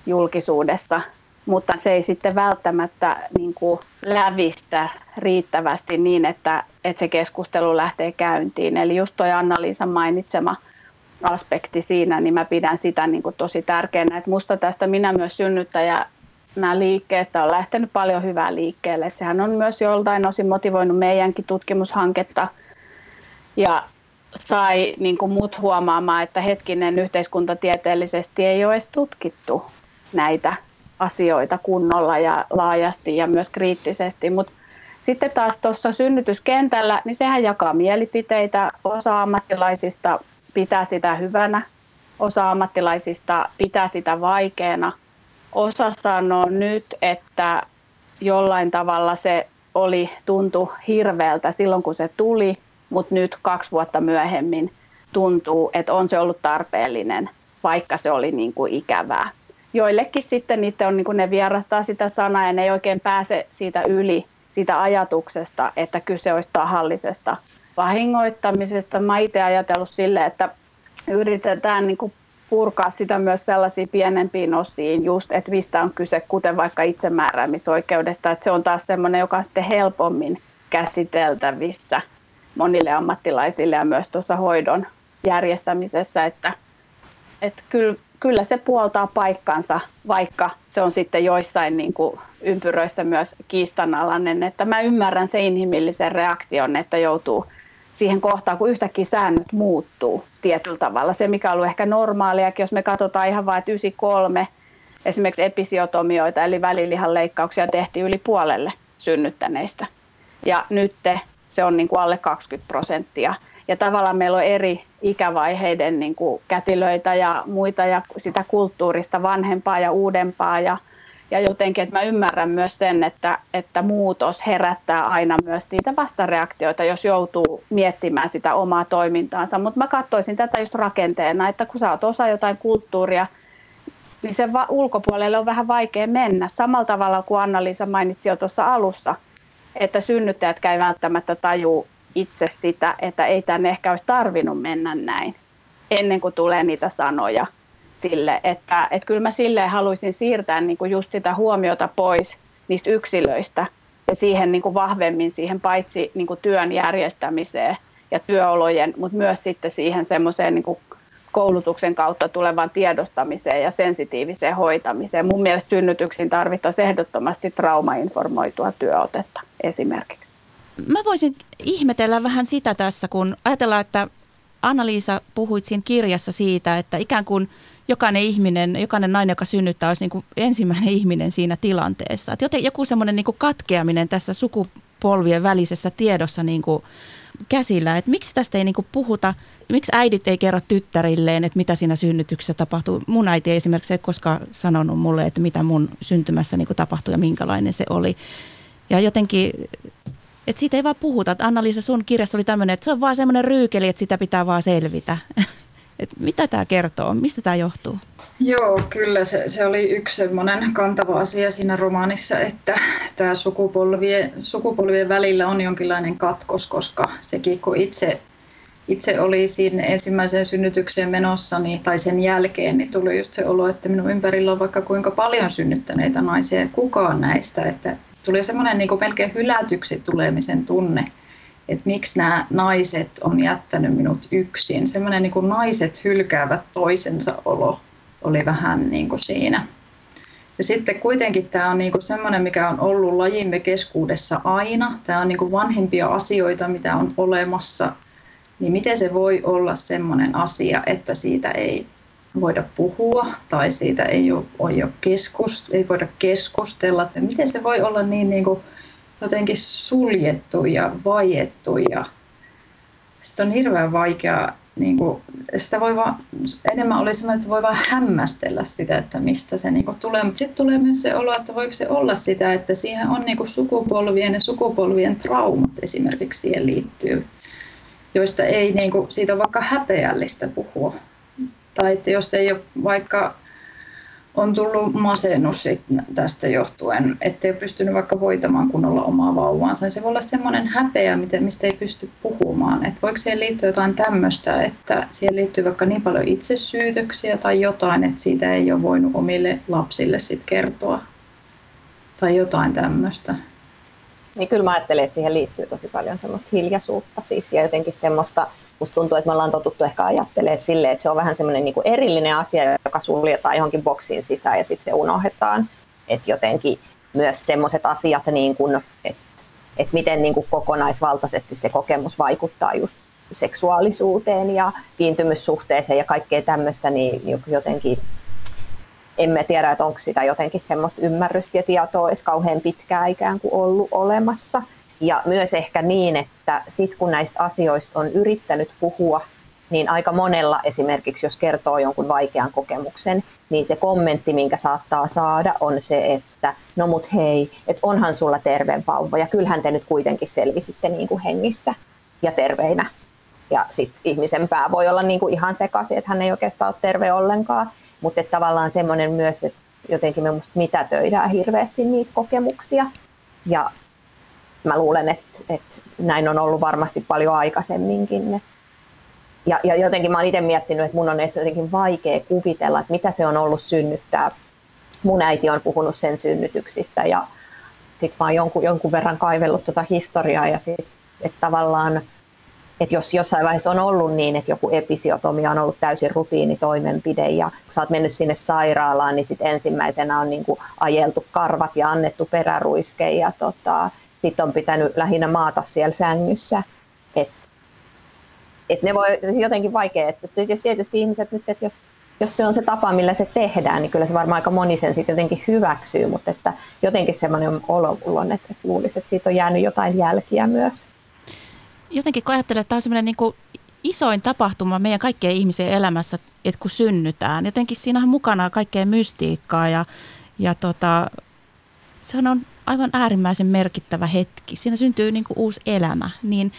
julkisuudessa, mutta se ei sitten välttämättä niin kuin lävistä riittävästi niin, että, että se keskustelu lähtee käyntiin. Eli just toi Anna-Liisan mainitsema aspekti siinä, niin mä pidän sitä niin kuin tosi tärkeänä. Et musta tästä minä myös synnyttäjä Nämä liikkeestä on lähtenyt paljon hyvää liikkeelle. Et sehän on myös joltain osin motivoinut meidänkin tutkimushanketta ja sai niin kuin muut huomaamaan, että hetkinen, yhteiskuntatieteellisesti ei ole edes tutkittu näitä asioita kunnolla ja laajasti ja myös kriittisesti. Mut sitten taas tuossa synnytyskentällä, niin sehän jakaa mielipiteitä. Osa ammattilaisista pitää sitä hyvänä, osa ammattilaisista pitää sitä vaikeana. Osa sanoo nyt, että jollain tavalla se oli tuntui hirveältä silloin, kun se tuli, mutta nyt kaksi vuotta myöhemmin tuntuu, että on se ollut tarpeellinen, vaikka se oli niin kuin ikävää. Joillekin sitten niitä on, niin kuin ne vierastaa sitä sanaa ja ne ei oikein pääse siitä yli, siitä ajatuksesta, että kyse olisi tahallisesta vahingoittamisesta. Mä itse ajatellut sille, että yritetään niin kuin purkaa sitä myös sellaisiin pienempiin osiin, just, että mistä on kyse, kuten vaikka itsemääräämisoikeudesta, että se on taas semmoinen, joka on sitten helpommin käsiteltävissä monille ammattilaisille ja myös tuossa hoidon järjestämisessä, että, että kyllä, kyllä se puoltaa paikkansa, vaikka se on sitten joissain niin kuin ympyröissä myös kiistanalainen, että mä ymmärrän se inhimillisen reaktion, että joutuu siihen kohtaan, kun yhtäkkiä säännöt muuttuu tietyllä tavalla. Se, mikä on ollut ehkä normaalia, jos me katsotaan ihan vain, että yhdeksänkymmentäkolme esimerkiksi episiotomioita, eli välilihan leikkauksia tehtiin yli puolelle synnyttäneistä. Ja nyt se on niin kuin alle kaksikymmentä prosenttia. Ja tavallaan meillä on eri ikävaiheiden niin kuin kätilöitä ja muita ja sitä kulttuurista vanhempaa ja uudempaa. Ja, ja jotenkin, että mä ymmärrän myös sen, että, että muutos herättää aina myös niitä vastareaktioita, jos joutuu miettimään sitä omaa toimintaansa. Mutta mä katsoisin tätä just rakenteena, että kun sä oot osa jotain kulttuuria, niin sen va- ulkopuolelle on vähän vaikea mennä. Samalla tavalla kuin Anna-Liisa mainitsi jo tuossa alussa, että synnyttäjätkään ei välttämättä tajuu itse sitä, että ei tänne ehkä olisi tarvinnut mennä näin, ennen kuin tulee niitä sanoja. Sille, että, että kyllä mä silleen haluaisin siirtää niin kuin just sitä huomiota pois niistä yksilöistä ja siihen niin kuin vahvemmin siihen paitsi niin kuin työn järjestämiseen ja työolojen, mutta myös sitten siihen semmoiseen niin kuin koulutuksen kautta tulevan tiedostamiseen ja sensitiiviseen hoitamiseen. Mun mielestä synnytyksiin tarvittaisiin ehdottomasti traumainformoitua työotetta esimerkiksi. Mä voisin ihmetellä vähän sitä tässä, kun ajatellaan, että Anna-Liisa, puhuit siinä kirjassa siitä, että ikään kuin jokainen ihminen, jokainen nainen, joka synnyttää, olisi niin kuin ensimmäinen ihminen siinä tilanteessa. Että joten joku semmoinen niin kuin katkeaminen tässä sukupolvien välisessä tiedossa niin kuin käsillä, että miksi tästä ei niin kuin puhuta, miksi äidit ei kerro tyttärilleen, että mitä siinä synnytyksessä tapahtuu. Mun äiti ei esimerkiksi ei koskaan sanonut mulle, että mitä mun syntymässä niin kuin tapahtui ja minkälainen se oli. Ja jotenkin, että siitä ei vaan puhuta. Että Anna-Liisa, sun kirjassa oli tämmöinen, että se on vaan semmoinen ryykeli, että sitä pitää vaan selvitä. Et mitä tämä kertoo? Mistä tämä johtuu? Joo, kyllä se, se oli yksi semmoinen kantava asia siinä romaanissa, että tämä sukupolvien, sukupolvien välillä on jonkinlainen katkos, koska sekin kun itse, itse oli siinä ensimmäiseen synnytykseen menossa niin, tai sen jälkeen, niin tuli just se olo, että minun ympärillä on vaikka kuinka paljon synnyttäneitä naisia ja kukaan näistä, että tuli semmoinen niin kuin melkein hylätyksi tulemisen tunne, että miksi nämä naiset on jättänyt minut yksin. Semmoinen niin kuin naiset hylkäävät toisensa olo oli vähän niin kuin siinä. Ja sitten kuitenkin tämä on niin kuin semmoinen, mikä on ollut lajimme keskuudessa aina. Tämä on niin kuin vanhimpia asioita, mitä on olemassa. Niin miten se voi olla semmoinen asia, että siitä ei voida puhua tai siitä ei, ole, ole keskus, ei voida keskustella. Tai miten se voi olla niin, niin kuin jotenkin suljettu ja vaiettu ja sitten on hirveän vaikeaa, niin kuin, sitä voi vaan, enemmän oli semmoinen, että voi vaan hämmästellä sitä, että mistä se niin kuin tulee, mutta sitten tulee myös se olo, että voiko se olla sitä, että siihen on niin kuin sukupolvien ja sukupolvien traumat esimerkiksi siihen liittyy, joista ei niin kuin, siitä on vaikka häpeällistä puhua tai että jos ei ole vaikka on tullut masennus tästä johtuen, ettei ole pystynyt vaikka hoitamaan kunnolla omaa vauvaansa. Se voi olla semmoinen häpeä, mistä ei pysty puhumaan. Että voiko siihen liittyä jotain tämmöistä, että siihen liittyy vaikka niin paljon itsesyytöksiä tai jotain, että siitä ei ole voinut omille lapsille sit kertoa. Tai jotain tämmöistä. Niin kyllä mä ajattelen, että siihen liittyy tosi paljon semmoista hiljaisuutta siis ja jotenkin semmoista, musta tuntuu, että me ollaan totuttu ehkä ajattelemaan silleen, että se on vähän semmoinen niinku erillinen asia, joka suljetaan johonkin boksiin sisään ja sitten se unohdetaan. Että jotenkin myös semmoiset asiat, niin että et miten niinku kokonaisvaltaisesti se kokemus vaikuttaa just seksuaalisuuteen ja kiintymyssuhteeseen ja kaikkea tämmöistä, niin jotenkin emme tiedä, että onko sitä jotenkin semmoista ymmärrystä ja tietoa edes kauhean pitkään ikään kuin ollut olemassa. Ja myös ehkä niin, että sit kun näistä asioista on yrittänyt puhua, niin aika monella esimerkiksi, jos kertoo jonkun vaikean kokemuksen, niin se kommentti, minkä saattaa saada, on se, että no mut hei, että onhan sulla terveenpauva ja kyllähän te nyt kuitenkin selvisitte niin kuin hengissä ja terveinä. Ja sitten ihmisen pää voi olla niin kuin ihan sekaisin, että hän ei oikeastaan ole terve ollenkaan. Mutta tavallaan semmoinen myös, että jotenkin me musta mitätöidään hirveästi niitä kokemuksia. Ja mä luulen, että, että näin on ollut varmasti paljon aikaisemminkin. Ja, ja jotenkin mä oon itse miettinyt, että mun on edes jotenkin vaikea kuvitella, että mitä se on ollut synnyttää. Mun äiti on puhunut sen synnytyksistä ja sitten mä oon jonkun, jonkun verran kaivellut tota historiaa. Ja sit, että tavallaan, että jos jossain vaiheessa on ollut niin, että joku episiotomia on ollut täysin rutiinitoimenpide ja kun sä oot mennyt sinne sairaalaan, niin sit ensimmäisenä on niinku ajeltu karvat ja annettu peräruiske ja tota, sitten on pitänyt lähinnä maata siellä sängyssä. Et, et ne voi jotenkin vaikea, että tietysti ihmiset nyt, että jos, jos se on se tapa, millä se tehdään, niin kyllä se varmaan aika moni sen sitten jotenkin hyväksyy, mutta että jotenkin semmoinen olo on, että luulisi, että siitä on jäänyt jotain jälkiä myös. Jotenkin kun ajattelen, että tämä on semmoinen niin kuin isoin tapahtuma meidän kaikkien ihmisen elämässä, että kun synnytään. Jotenkin siinä on mukana kaikkea mystiikkaa ja, ja tota, se on aivan äärimmäisen merkittävä hetki. Siinä syntyy niin kuin uusi elämä. Niin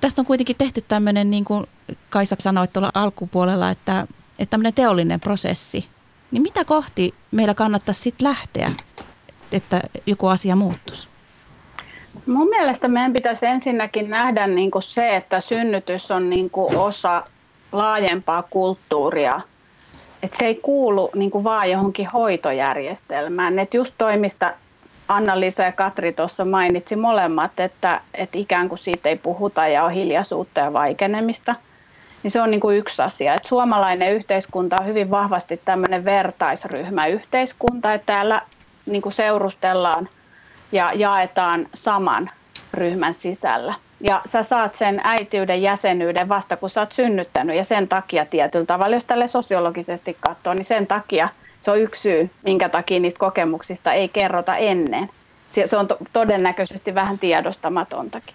tästä on kuitenkin tehty tämmöinen, niin kuin Kaisa sanoi tuolla alkupuolella, että, että tämmöinen teollinen prosessi. Niin mitä kohti meillä kannattaisi sitten lähteä, että joku asia muuttuisi? Mun mielestä meidän pitäisi ensinnäkin nähdä niin kuin se, että synnytys on niin kuin osa laajempaa kulttuuria. Et se ei kuulu niin kuin vaan johonkin hoitojärjestelmään. Et just toi, mistä Anna-Liisa ja Katri tuossa mainitsi molemmat, että et ikään kuin siitä ei puhuta ja on hiljaisuutta ja vaikenemista. Niin se on niin kuin yksi asia. Et suomalainen yhteiskunta on hyvin vahvasti tämmöinen vertaisryhmäyhteiskunta, että täällä niin kuin seurustellaan ja jaetaan saman ryhmän sisällä. Ja sä saat sen äitiyden jäsenyyden vasta, kun sä oot synnyttänyt. Ja sen takia tietyllä tavalla, jos tälle sosiologisesti katsoo, niin sen takia se on yksi syy, minkä takia niistä kokemuksista ei kerrota ennen. Se on to- todennäköisesti vähän tiedostamatontakin.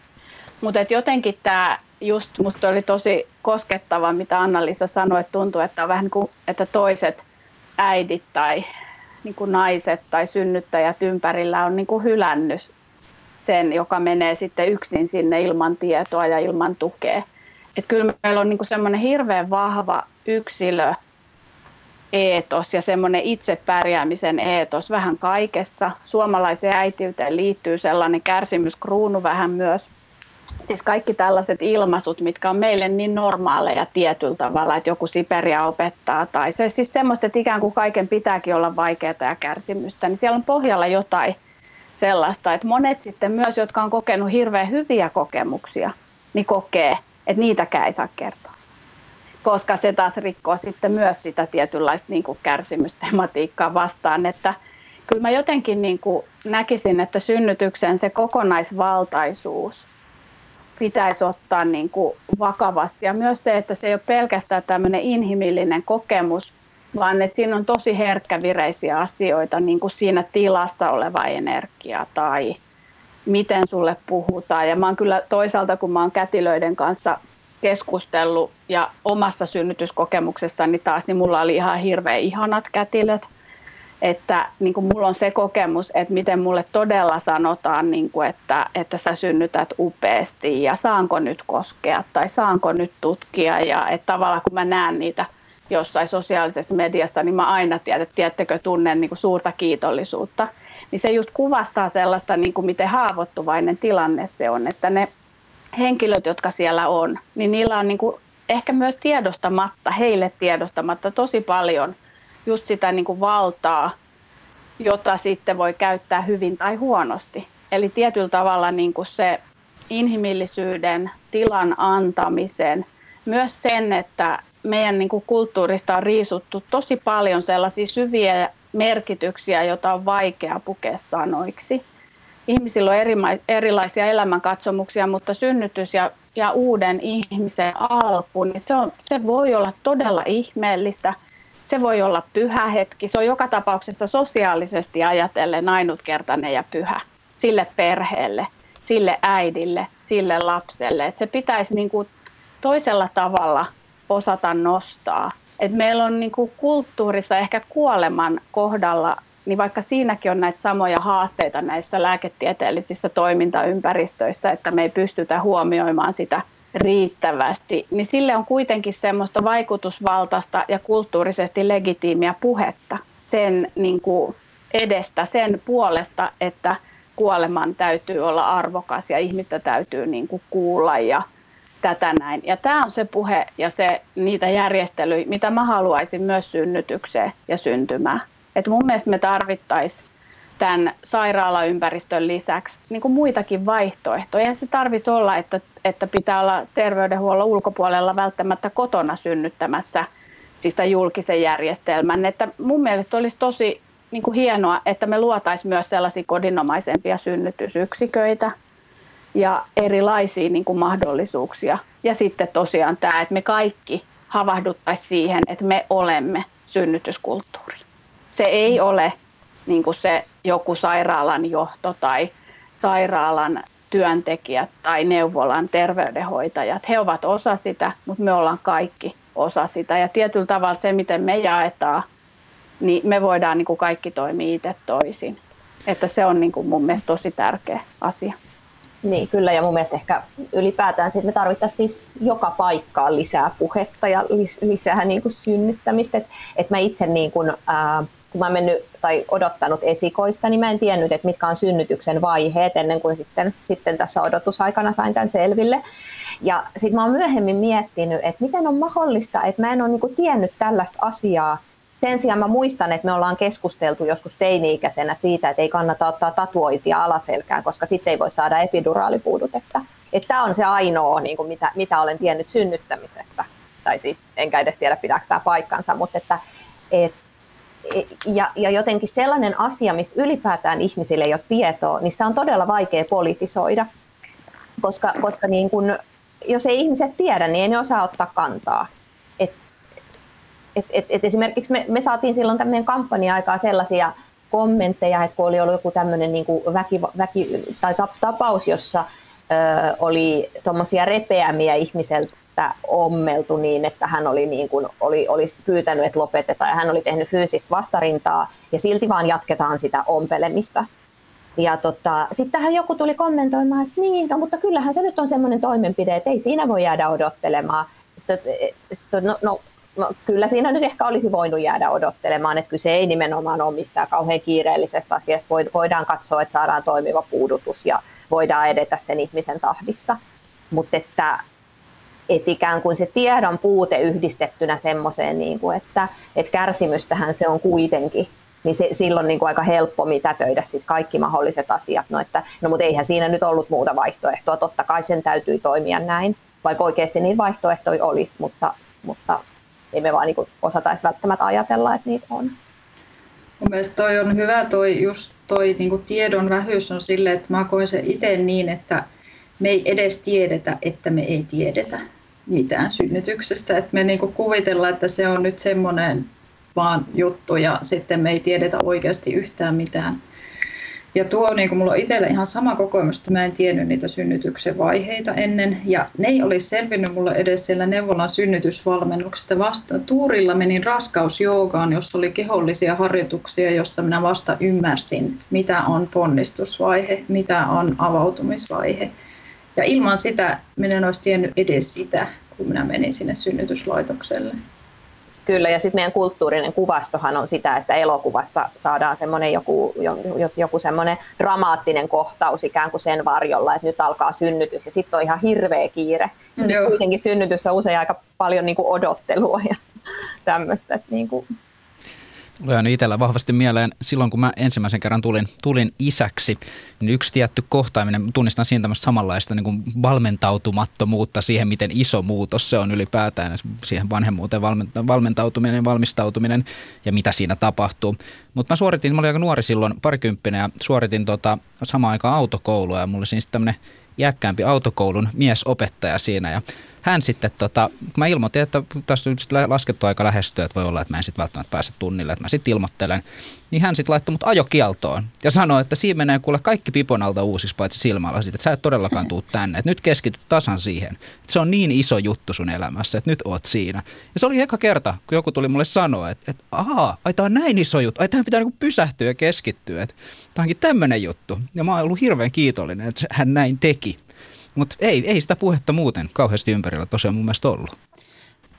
Mutta jotenkin tämä just musta oli tosi koskettava, mitä Anna-Liisa sanoi, että tuntuu, että on vähän niin kuin, että toiset äidit tai niin kuin naiset tai synnyttäjät ympärillä on niin kuin hylännyt sen, joka menee sitten yksin sinne ilman tietoa ja ilman tukea. Et kyllä meillä on niin kuin semmoinen hirveän vahva yksilöeetos ja semmoinen itsepärjäämisen eetos vähän kaikessa. Suomalaiseen äitiyteen liittyy sellainen kärsimyskruunu vähän myös. Siis kaikki tällaiset ilmaisut, mitkä on meille niin normaaleja tietyllä tavalla, että joku Siperia opettaa tai se siis semmoista, että ikään kuin kaiken pitääkin olla vaikeaa ja kärsimystä, niin siellä on pohjalla jotain sellaista, että monet sitten myös, jotka on kokenut hirveän hyviä kokemuksia, niin kokee, että niitäkään ei saa kertoa, koska se taas rikkoo sitten myös sitä tietynlaista niin kuin kärsimystematiikkaa vastaan, että kyllä mä jotenkin niin kuin näkisin, että synnytyksen se kokonaisvaltaisuus pitäisi ottaa niin kuin vakavasti. Ja myös se, että se ei ole pelkästään tämmöinen inhimillinen kokemus, vaan että siinä on tosi herkkävireisiä asioita, niin kuin siinä tilassa oleva energia tai miten sulle puhutaan. Ja mä oon kyllä toisaalta, kun mä oon kätilöiden kanssa keskustellut ja omassa synnytyskokemuksessani taas, niin mulla oli ihan hirveän ihanat kätilöt. Että niin kuin mulla on se kokemus, että miten mulle todella sanotaan, niin kuin, että, että sä synnytät upeasti ja saanko nyt koskea tai saanko nyt tutkia. Ja että tavallaan kun mä näen niitä jossain sosiaalisessa mediassa, niin mä aina tiedän, että tiedättekö, tunnen niin kuin suurta kiitollisuutta. Niin se just kuvastaa sellaista, niin kuin miten haavoittuvainen tilanne se on, että ne henkilöt, jotka siellä on, niin niillä on niin kuin ehkä myös tiedostamatta, heille tiedostamatta tosi paljon just sitä niin kuin valtaa, jota sitten voi käyttää hyvin tai huonosti. Eli tietyllä tavalla niin kuin se inhimillisyyden tilan antamisen, myös sen, että meidän niin kuin kulttuurista on riisuttu tosi paljon sellaisia syviä merkityksiä, joita on vaikea pukea sanoiksi. Ihmisillä on eri, erilaisia elämänkatsomuksia, mutta synnytys ja, ja uuden ihmisen alku, niin se, on, se voi olla todella ihmeellistä. Se voi olla pyhä hetki. Se on joka tapauksessa sosiaalisesti ajatellen ainutkertainen ja pyhä sille perheelle, sille äidille, sille lapselle. Et se pitäisi niin kuin toisella tavalla osata nostaa. Et meillä on niin kuin kulttuurissa ehkä kuoleman kohdalla, niin vaikka siinäkin on näitä samoja haasteita näissä lääketieteellisissä toimintaympäristöissä, että me ei pystytä huomioimaan sitä riittävästi, niin sille on kuitenkin semmoista vaikutusvaltaista ja kulttuurisesti legitiimiä puhetta sen niin kuin edestä, sen puolesta, että kuoleman täytyy olla arvokas ja ihmistä täytyy niin kuin kuulla ja tätä näin. Ja tämä on se puhe ja se, niitä järjestelyjä, mitä mä haluaisin myös synnytykseen ja syntymään. Et mun mielestä me tarvittaisiin tämän sairaalaympäristön lisäksi niin kuin muitakin vaihtoehtoja. Ja se tarvitsisi olla, että, että pitää olla terveydenhuollon ulkopuolella välttämättä kotona synnyttämässä sitä julkisen järjestelmän. Että mun mielestä olisi tosi niin kuin hienoa, että me luotaisiin myös sellaisia kodinomaisempia synnytysyksiköitä ja erilaisia niin kuin mahdollisuuksia. Ja sitten tosiaan tämä, että me kaikki havahduttaisiin siihen, että me olemme synnytyskulttuuri. Se ei ole niin kuin se joku sairaalan johto tai sairaalan työntekijät tai neuvolan terveydenhoitajat. He ovat osa sitä, mutta me ollaan kaikki osa sitä. Ja tietyllä tavalla se, miten me jaetaan, niin me voidaan niin kuin kaikki toimia itse toisin. Että se on niin kuin mun mielestä tosi tärkeä asia. Niin, kyllä. Ja mun mielestä ehkä ylipäätään me tarvittaisiin siis joka paikkaan lisää puhetta ja lisää niin kuin synnyttämistä. Että et mä itse niin kuin, ää, kun mä oon mennyt tai odottanut esikoista, niin mä en tiennyt, että mitkä on synnytyksen vaiheet ennen kuin sitten, sitten tässä odotusaikana sain tämän selville. Ja sitten mä oon myöhemmin miettinyt, että miten on mahdollista, että mä en ole niin kuin tiennyt tällaista asiaa. Sen sijaan mä muistan, että me ollaan keskusteltu joskus teini-ikäisenä siitä, että ei kannata ottaa tatuointia alaselkään, koska sitten ei voi saada epiduraalipuudutetta. Että tämä on se ainoa, niin kuin mitä, mitä olen tiennyt synnyttämisestä. Tai siis, enkä edes tiedä, pitääkö tämä paikkansa. Mutta että, et, ja, ja jotenkin sellainen asia, mistä ylipäätään ihmisille ei ole tietoa, niin sitä on todella vaikea politisoida. Koska, koska niin kun, jos ei ihmiset tiedä, niin ei ne osaa ottaa kantaa. Et, et, et esimerkiksi me, me saatiin silloin tämmöinen kampanja-aikaa sellaisia kommentteja, että kun oli ollut joku tämmöinen niin kuin väki, väki, tai tapaus, jossa ö, oli tuommoisia repeämiä ihmiseltä ommeltu niin, että hän oli, niin kuin, oli olisi pyytänyt, että lopetetaan ja hän oli tehnyt fyysistä vastarintaa ja silti vaan jatketaan sitä ompelemista. Ja tota, sitten tähän joku tuli kommentoimaan, että niin, no, mutta kyllähän se nyt on semmoinen toimenpide, että ei siinä voi jäädä odottelemaan. Sitten, sitten, no, no, No, kyllä siinä nyt ehkä olisi voinut jäädä odottelemaan, että kyse ei nimenomaan ole mistään kauhean kiireellisestä asiasta. Voidaan katsoa, että saadaan toimiva puudutus ja voidaan edetä sen ihmisen tahdissa. Mutta että, että ikään kuin se tiedon puute yhdistettynä semmoiseen, niin kuin, että, että kärsimystähän se on kuitenkin, niin se, silloin niin kuin aika helppo mitätöidä sit kaikki mahdolliset asiat. No, että, no mutta eihän siinä nyt ollut muuta vaihtoehtoa. Totta kai sen täytyy toimia näin, vaikka oikeasti niitä vaihtoehtoja olisi, mutta... mutta ei me vaan niin osataisi välttämättä ajatella, että niitä on. Mun mielestä toi on hyvä, toi, just toi niin tiedon vähyys on silleen, että mä koen sen itse niin, että me ei edes tiedetä, että me ei tiedetä mitään synnytyksestä. Että me niin kuvitellaan, että se on nyt semmoinen vaan juttu ja sitten me ei tiedetä oikeasti yhtään mitään. Ja tuo, niin kuin mulla on itsellä ihan sama kokemus, että mä en tiennyt niitä synnytyksen vaiheita ennen. Ja ne ei olisi selvinnyt mulla edes siellä neuvolan synnytysvalmennuksesta. Vasta tuurilla menin raskausjoogaan, jossa oli kehollisia harjoituksia, jossa minä vasta ymmärsin, mitä on ponnistusvaihe, mitä on avautumisvaihe. Ja ilman sitä minä en olisi tiennyt edes sitä, kun minä menin sinne synnytyslaitokselle. Kyllä, ja sitten meidän kulttuurinen kuvastohan on sitä, että elokuvassa saadaan semmoinen joku, joku semmoinen dramaattinen kohtaus ikään kuin sen varjolla, että nyt alkaa synnytys ja sitten on ihan hirveä kiire. Ja sitten kuitenkin synnytys on usein aika paljon niin kuin odottelua ja tämmöistä. Niin Olen jäänyt itsellä vahvasti mieleen silloin, kun mä ensimmäisen kerran tulin, tulin isäksi, niin yksi tietty kohtaaminen, tunnistan siinä tämmöistä samanlaista niin kuin valmentautumattomuutta siihen, miten iso muutos se on ylipäätään, siihen vanhemmuuteen valmentautuminen ja valmistautuminen ja mitä siinä tapahtuu. Mutta mä suoritin, mä olin aika nuori silloin, parikymppinen, ja suoritin tota, samaan aikaan autokoulua, ja mulla oli siinä sitten tämmöinen iäkkäämpi autokoulun miesopettaja siinä, ja hän sitten, tota, kun mä ilmoitin, että tässä on laskettu aika lähestyä, että voi olla, että mä en sitten välttämättä pääse tunnille, että mä sitten ilmoittelen, niin hän sitten laittoi mut ajokieltoon ja sanoi, että siinä menee kuule kaikki pipon alta uusiksi, paitsi silmällä siitä, että sä et todellakaan tuu tänne, että nyt keskityt tasan siihen, että se on niin iso juttu sun elämässä, että nyt oot siinä. Ja se oli eka kerta, kun joku tuli mulle sanoa, että, että ahaa, ai tää on näin iso juttu, ai tähän pitää niinku pysähtyä ja keskittyä, että tää onkin tämmönen juttu. Ja mä oon ollut hirveän kiitollinen, että hän näin teki. Mutta ei, ei sitä puhetta muuten kauheasti ympärillä tosiaan mun mielestä ollut.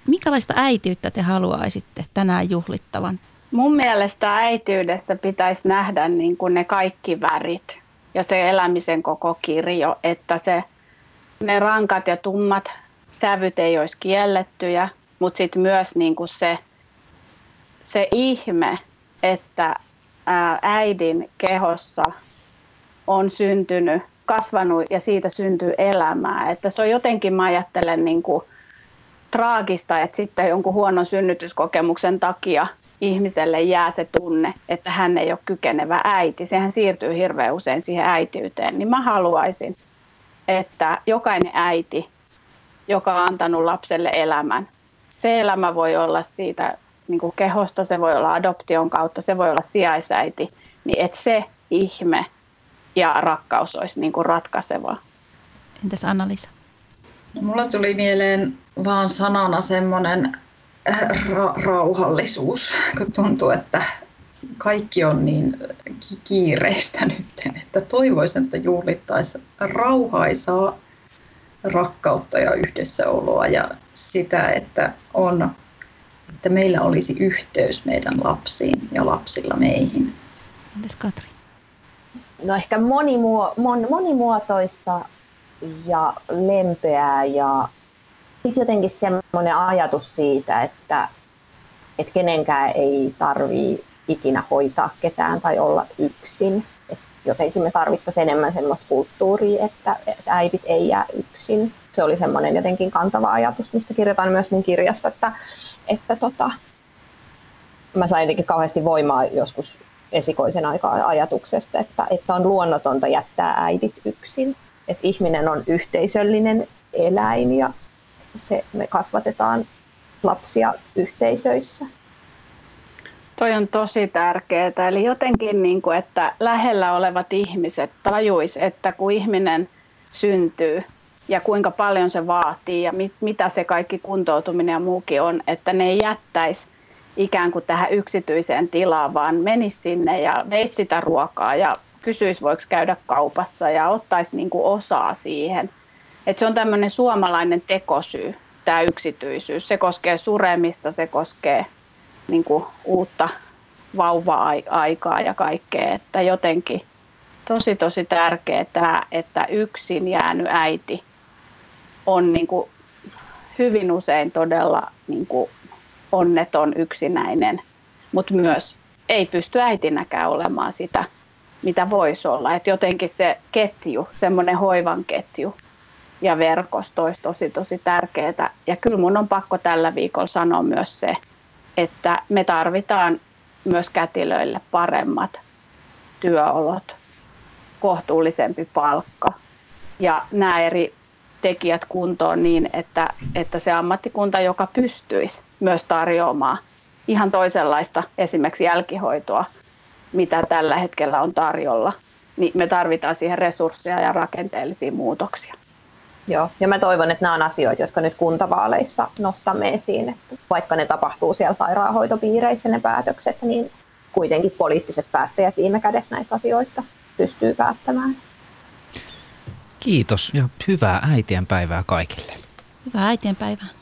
Minkälaista äitiyttä te haluaisitte tänään juhlittavan? Mun mielestä äitiydessä pitäisi nähdä niin kuin ne kaikki värit ja se elämisen koko kirjo, että se, ne rankat ja tummat sävyt ei olisi kiellettyjä, mutta sitten myös niin kuin se, se ihme, että äidin kehossa on syntynyt, kasvanut ja siitä syntyy elämää. Että se on jotenkin, mä ajattelen, niin kuin traagista, että sitten jonkun huonon synnytyskokemuksen takia ihmiselle jää se tunne, että hän ei ole kykenevä äiti. Sehän siirtyy hirveän usein siihen äitiyteen. Niin mä haluaisin, että jokainen äiti, joka on antanut lapselle elämän, se elämä voi olla siitä niin kuin kehosta, se voi olla adoption kautta, se voi olla sijaisäiti, niin että se ihme ja rakkaus olisi niin kuin ratkaisevaa. Entäs Anna-Liisa? No, mulla tuli mieleen vaan sanana semmoinen ra- rauhallisuus, kun tuntuu, että kaikki on niin kiireistä nyt, että toivoisin, että juhlittaisiin rauhaisaa rakkautta ja yhdessäoloa ja sitä, että, on, että meillä olisi yhteys meidän lapsiin ja lapsilla meihin. Entäs Katri? No ehkä monimuo- mon- monimuotoista ja lempeää ja sitten jotenkin semmoinen ajatus siitä, että, että kenenkään ei tarvitse ikinä hoitaa ketään tai olla yksin. Et jotenkin me tarvittaisiin enemmän semmoista kulttuuria, että, että äidit ei jää yksin. Se oli semmoinen jotenkin kantava ajatus, mistä kirjoitan myös mun kirjassa, että, että tota, mä sain jotenkin kauheasti voimaa joskus esikoisen aikaa ajatuksesta, että, että on luonnotonta jättää äidit yksin. Että ihminen on yhteisöllinen eläin ja se, me kasvatetaan lapsia yhteisöissä. Toi on tosi tärkeää. Eli jotenkin, niin kuin, että lähellä olevat ihmiset tajuis, että kun ihminen syntyy ja kuinka paljon se vaatii ja mit, mitä se kaikki kuntoutuminen ja muukin on, että ne ei jättäisi ikään kuin tähän yksityiseen tilaan, vaan menisi sinne ja veisi sitä ruokaa ja kysyisi, voiko käydä kaupassa ja ottaisi niin kuin osaa siihen. Et se on tämmöinen suomalainen tekosyy, tämä yksityisyys. Se koskee suremista, se koskee niin kuin uutta vauva-aikaa ja kaikkea. Että jotenkin tosi tosi tärkeää tämä, että yksin jäänyt äiti on niin kuin hyvin usein todella niin kuin onneton, yksinäinen, mutta myös ei pysty äitinäkään olemaan sitä, mitä voisi olla. Et jotenkin se ketju, semmoinen hoivan ketju ja verkosto olisi tosi, tosi tärkeää. Ja kyllä mun on pakko tällä viikolla sanoa myös se, että me tarvitaan myös kätilöille paremmat työolot, kohtuullisempi palkka ja nämä eri tekijät kuntoon niin, että, että se ammattikunta, joka pystyisi myös tarjoamaan ihan toisenlaista esimerkiksi jälkihoitoa, mitä tällä hetkellä on tarjolla, niin me tarvitaan siihen resursseja ja rakenteellisia muutoksia. Joo, ja mä toivon, että nämä on asioita, jotka nyt kuntavaaleissa nostamme esiin, että vaikka ne tapahtuu siellä sairaanhoitopiireissä ne päätökset, niin kuitenkin poliittiset päättäjät viime kädessä näistä asioista pystyy päättämään. Kiitos ja hyvää äitienpäivää kaikille. Hyvää äitienpäivää.